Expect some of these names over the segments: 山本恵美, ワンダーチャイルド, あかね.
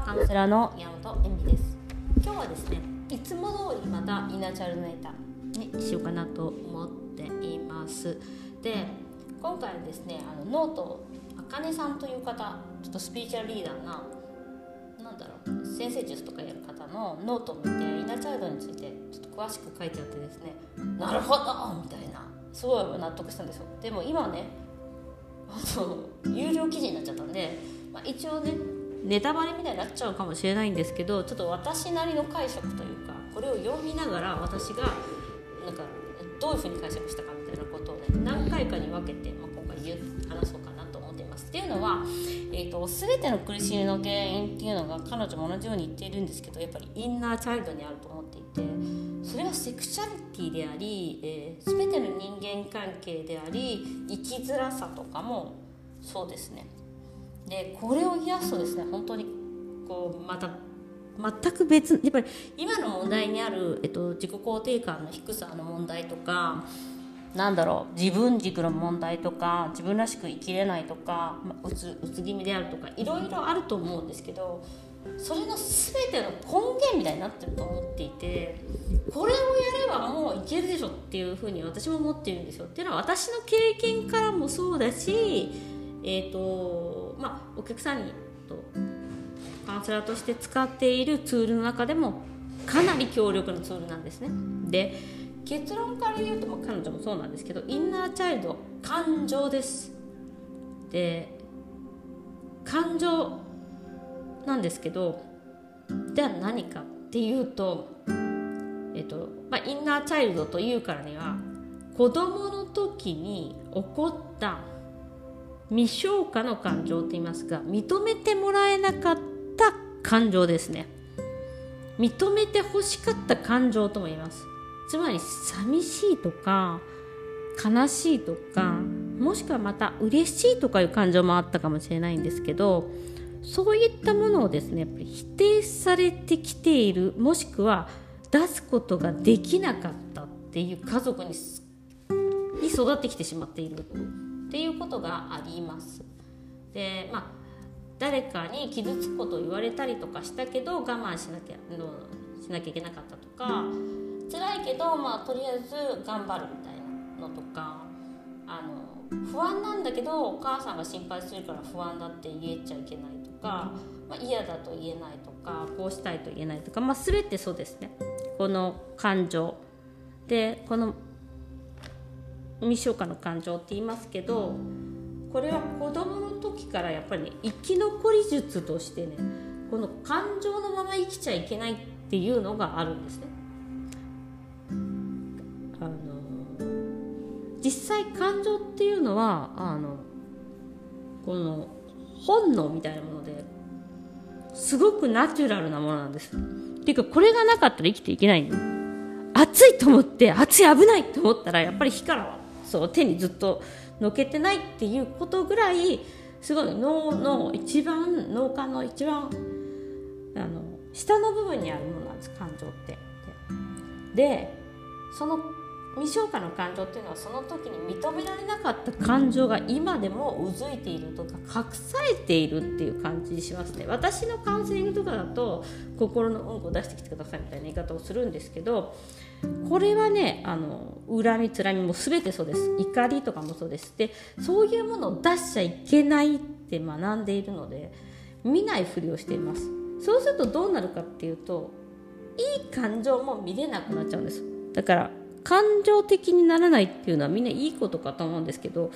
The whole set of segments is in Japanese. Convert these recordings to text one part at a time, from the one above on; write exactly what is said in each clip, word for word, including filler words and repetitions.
はカウンセラーの山本恵美です。今日はですね、いつも通りまたイナチャルネタにしようかなと思っています。で、今回はですね、あのノートあかねさんという方、ちょっとスピリチュアルリーダーな、なんだろう、先生術とかやる方のノートを見て、イナチャルドについてちょっと詳しく書いてあってですね、なるほどみたいな、すごい納得したんですよ。でも今ね、あの有料記事になっちゃったんで、まあ、一応ねネタバレみたいになっちゃうかもしれないんですけど、ちょっと私なりの解釈というか、これを読みながら私がなんかどういうふうに解釈したかみたいなことをね、何回かに分けて、まあ、今回話そうかなと思っています。っていうのは、えーと、全ての苦しみの原因っていうのが彼女も同じように言っているんですけど、やっぱりインナーチャイルドにあると思っていて、それはセクシャリティであり、えー、全ての人間関係であり、生きづらさとかもそうですね。で、これを癒すとですね、本当にこうまた全く別、やっぱり今の問題にある、えっと、自己肯定感の低さの問題とか、なんだろう、自分軸の問題とか、自分らしく生きれないとか、うつ、うつ気味であるとか、いろいろあると思うんですけど、それの全ての根源みたいになってると思っていて、これをやればもういけるでしょっていうふうに私も思っているんですよ。っていうのは、私の経験からもそうだし、えっとまあ、お客さんにとカウンセラーとして使っているツールの中でもかなり強力なツールなんですね。で、結論から言うと、まあ、彼女もそうなんですけど、インナーチャイルド、感情です。で、感情なんですけど、では何かっていうと、えっとまあ、インナーチャイルドというからには、子供の時に起こった未消化の感情と言いますが、認めてもらえなかった感情ですね。認めて欲しかった感情とも言います。つまり、寂しいとか悲しいとか、もしくはまた嬉しいとかいう感情もあったかもしれないんですけど、そういったものをですね、やっぱり否定されてきている、もしくは出すことができなかったっていう家族に育ってきてしまっているっていうことがあります。で、まあ、誰かに傷つくことを言われたりとかしたけど、我慢しなきゃのしなきゃいけなかったとか、辛いけど、まあ、とりあえず頑張るみたいなのとか、あの不安なんだけどお母さんが心配するから不安だって言えちゃいけないとか、まあ、嫌だと言えないとか、こうしたいと言えないとか、まあ、全てそうですね。この感情で、この未消化の感情って言いますけど、これは子どもの時からやっぱり、ね、生き残り術としてね、この感情のまま生きちゃいけないっていうのがあるんですね。あの実際、感情っていうのは、あのこの本能みたいなもので、すごくナチュラルなものなんです。っていうか、これがなかったら生きていけないんです。暑いと思って、暑い、危ないと思ったら、やっぱり火からはそう手にずっとのけてないっていうことぐらい、すごい脳の一番、脳幹の一番あの下の部分にあるものなんです、感情って。で、その未消化の感情っていうのは、その時に認められなかった感情が今でもうずいているとか、隠されているっていう感じしますね。私のカウンセリングとかだと、心のうんこを出してきてくださいみたいな言い方をするんですけど、これはね、あの恨みつらみも全てそうです。怒りとかもそうです。で、そういうものを出しちゃいけないって学んでいるので、見ないふりをしています。そうするとどうなるかっていうと、いい感情も見れなくなっちゃうんです。だから感情的にならないっていうのは、みんないいことかと思うんですけど、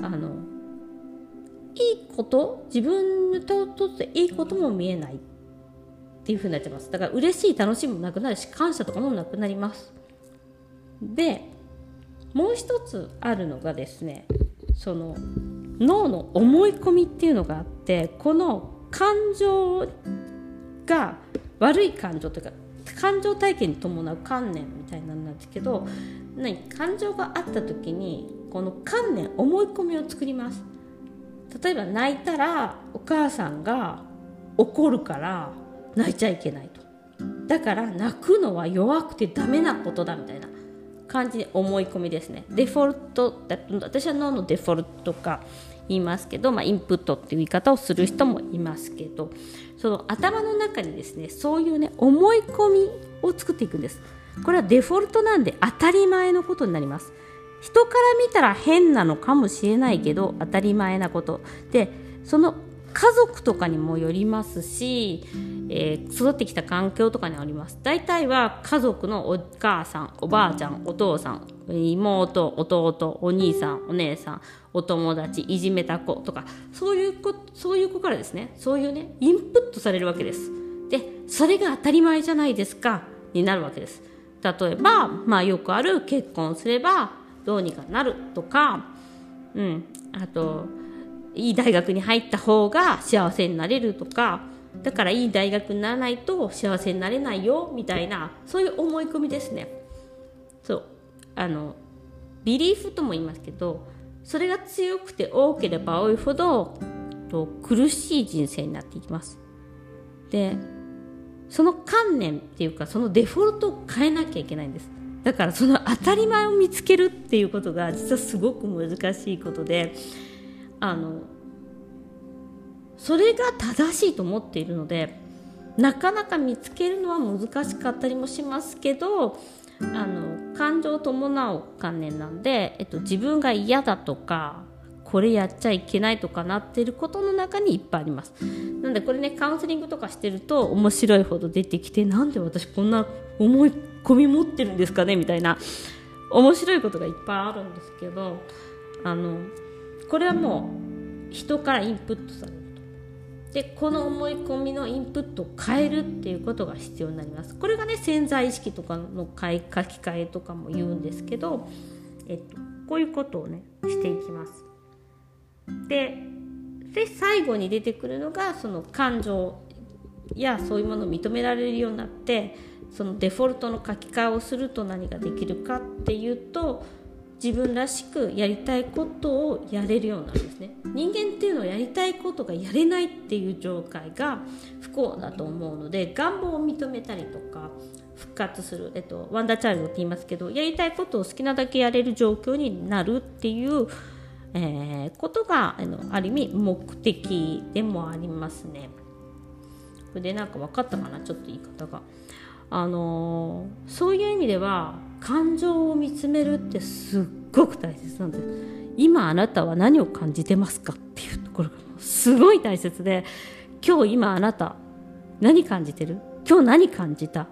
あのいいこと、自分にとっていいことも見えないっていう風になっちゃいます。だから嬉しい、楽しみもなくなるし、感謝とかもなくなります。で、もう一つあるのがですね、その脳の思い込みっていうのがあって、この感情が悪い感情というか、感情体験に伴う観念みたいなんですけど、何感情があった時に、この観念、思い込みを作ります。例えば泣いたらお母さんが怒るから泣いちゃいけないと、だから泣くのは弱くてダメなことだみたいな感じで、思い込みですね。デフォルト、私は脳のデフォルトとか言いますけど、まあ、インプットっていう言い方をする人もいますけど、その頭の中にですね、そういうね、思い込みを作っていくんです。これはデフォルトなんで当たり前のことになります。人から見たら変なのかもしれないけど当たり前なことで、その家族とかにもよりますし、えー、育ってきた環境とかにあります。大体は家族のお母さん、おばあちゃん、お父さん、妹、弟、お兄さん、お姉さん、お友達、いじめた子とか、そういう子、そういう子からですね、そういうね、インプットされるわけです。で、それが当たり前じゃないですかになるわけです。例えば、まあ、よくある結婚すればどうにかなるとか、うん、あといい大学に入った方が幸せになれるとか、だからいい大学にならないと幸せになれないよみたいな、そういう思い込みですね。そう、あのビリーフとも言いますけど、それが強くて多ければ多いほどと苦しい人生になっていきます。で、その観念っていうか、そのデフォルトを変えなきゃいけないんです。だからその当たり前を見つけるっていうことが実はすごく難しいことで、あのそれが正しいと思っているので、なかなか見つけるのは難しかったりもしますけど、あの感情を伴う観念なんで、えっと、自分が嫌だとかこれやっちゃいけないとかなっていることの中にいっぱいあります。なんでこれね、カウンセリングとかしてると面白いほど出てきて、なんで私こんな思い込み持ってるんですかねみたいな面白いことがいっぱいあるんですけど、あのこれはもう人からインプットされると。で、この思い込みのインプットを変えるっていうことが必要になります。これがね、潜在意識とかの書き換えとかも言うんですけど、えっと、こういうことをねしていきます。で、で最後に出てくるのが、その感情やそういうものを認められるようになって、そのデフォルトの書き換えをすると何ができるかっていうと、自分らしくやりたいことをやれるようになるんですね。人間っていうのはやりたいことがやれないっていう状態が不幸だと思うので、願望を認めたりとか復活する、えっと、ワンダーチャイルドって言いますけど、やりたいことを好きなだけやれる状況になるっていう、えー、ことが あの、ある意味目的でもありますね。これでなんか分かったかな、ちょっと言い方が。あのー、そういう意味では感情を見つめるってすっごく大切なんです。今あなたは何を感じてますかっていうところがすごい大切で、今日今あなた何感じてる？今日何感じた？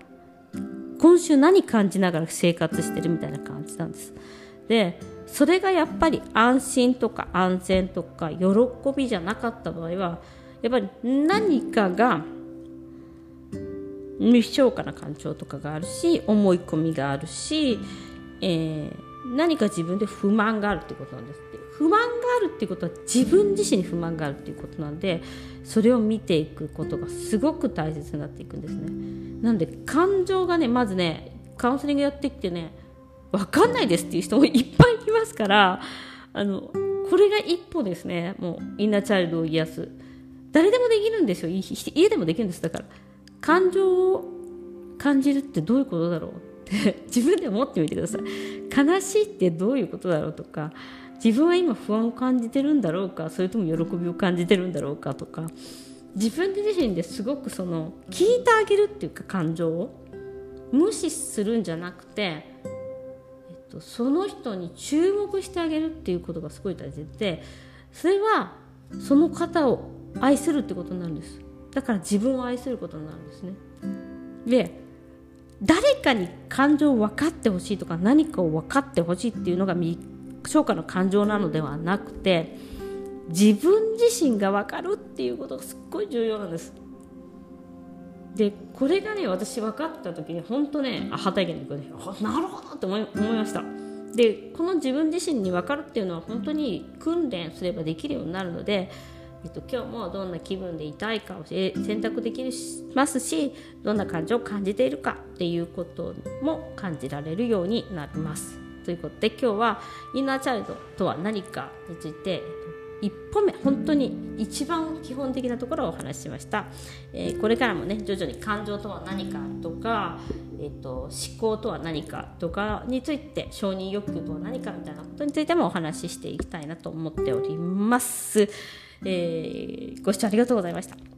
今週何感じながら生活してるみたいな感じなんです。で、それがやっぱり安心とか安全とか喜びじゃなかった場合は、やっぱり何かが無評価な感情とかがあるし、思い込みがあるし、えー、何か自分で不満があるってことなんです。不満があるってことは自分自身に不満があるっていうことなんで、それを見ていくことがすごく大切になっていくんですね。なんで感情がね、まずね、カウンセリングやってきてね、分かんないですっていう人もいっぱいいますから、あのこれが一歩ですね。もうインナーチャイルドを癒す、誰でもできるんですよ。家でもできるんです。だから感情を感じるってどういうことだろうって自分で思ってみてください。悲しいってどういうことだろうとか、自分は今不安を感じてるんだろうか、それとも喜びを感じてるんだろうかとか、自分自身ですごくその聞いてあげるっていうか、感情を無視するんじゃなくて、えっと、その人に注目してあげるっていうことがすごい大事で、それはその方を愛するってことになるんです。だから自分を愛することになるんですね。で、誰かに感情を分かってほしいとか何かを分かってほしいっていうのが未消化の感情なのではなくて、自分自身が分かるっていうことがすっごい重要なんです。で、これがね、私分かった時に本当ね、アハ体験で、ね、なるほどって思い、思いました。で、この自分自身に分かるっていうのは本当に訓練すればできるようになるので、えっと、今日もどんな気分でいたいかを選択できますし、どんな感情を感じているかっていうことも感じられるようになります。ということで、今日はインナーチャイルドとは何かについて、一歩目、本当に一番基本的なところをお話ししました。えー、これからもね、徐々に感情とは何かとか、ええっと、思考とは何かとかについて、承認欲求とは何かみたいなことについてもお話ししていきたいなと思っております。えー、ご視聴ありがとうございました。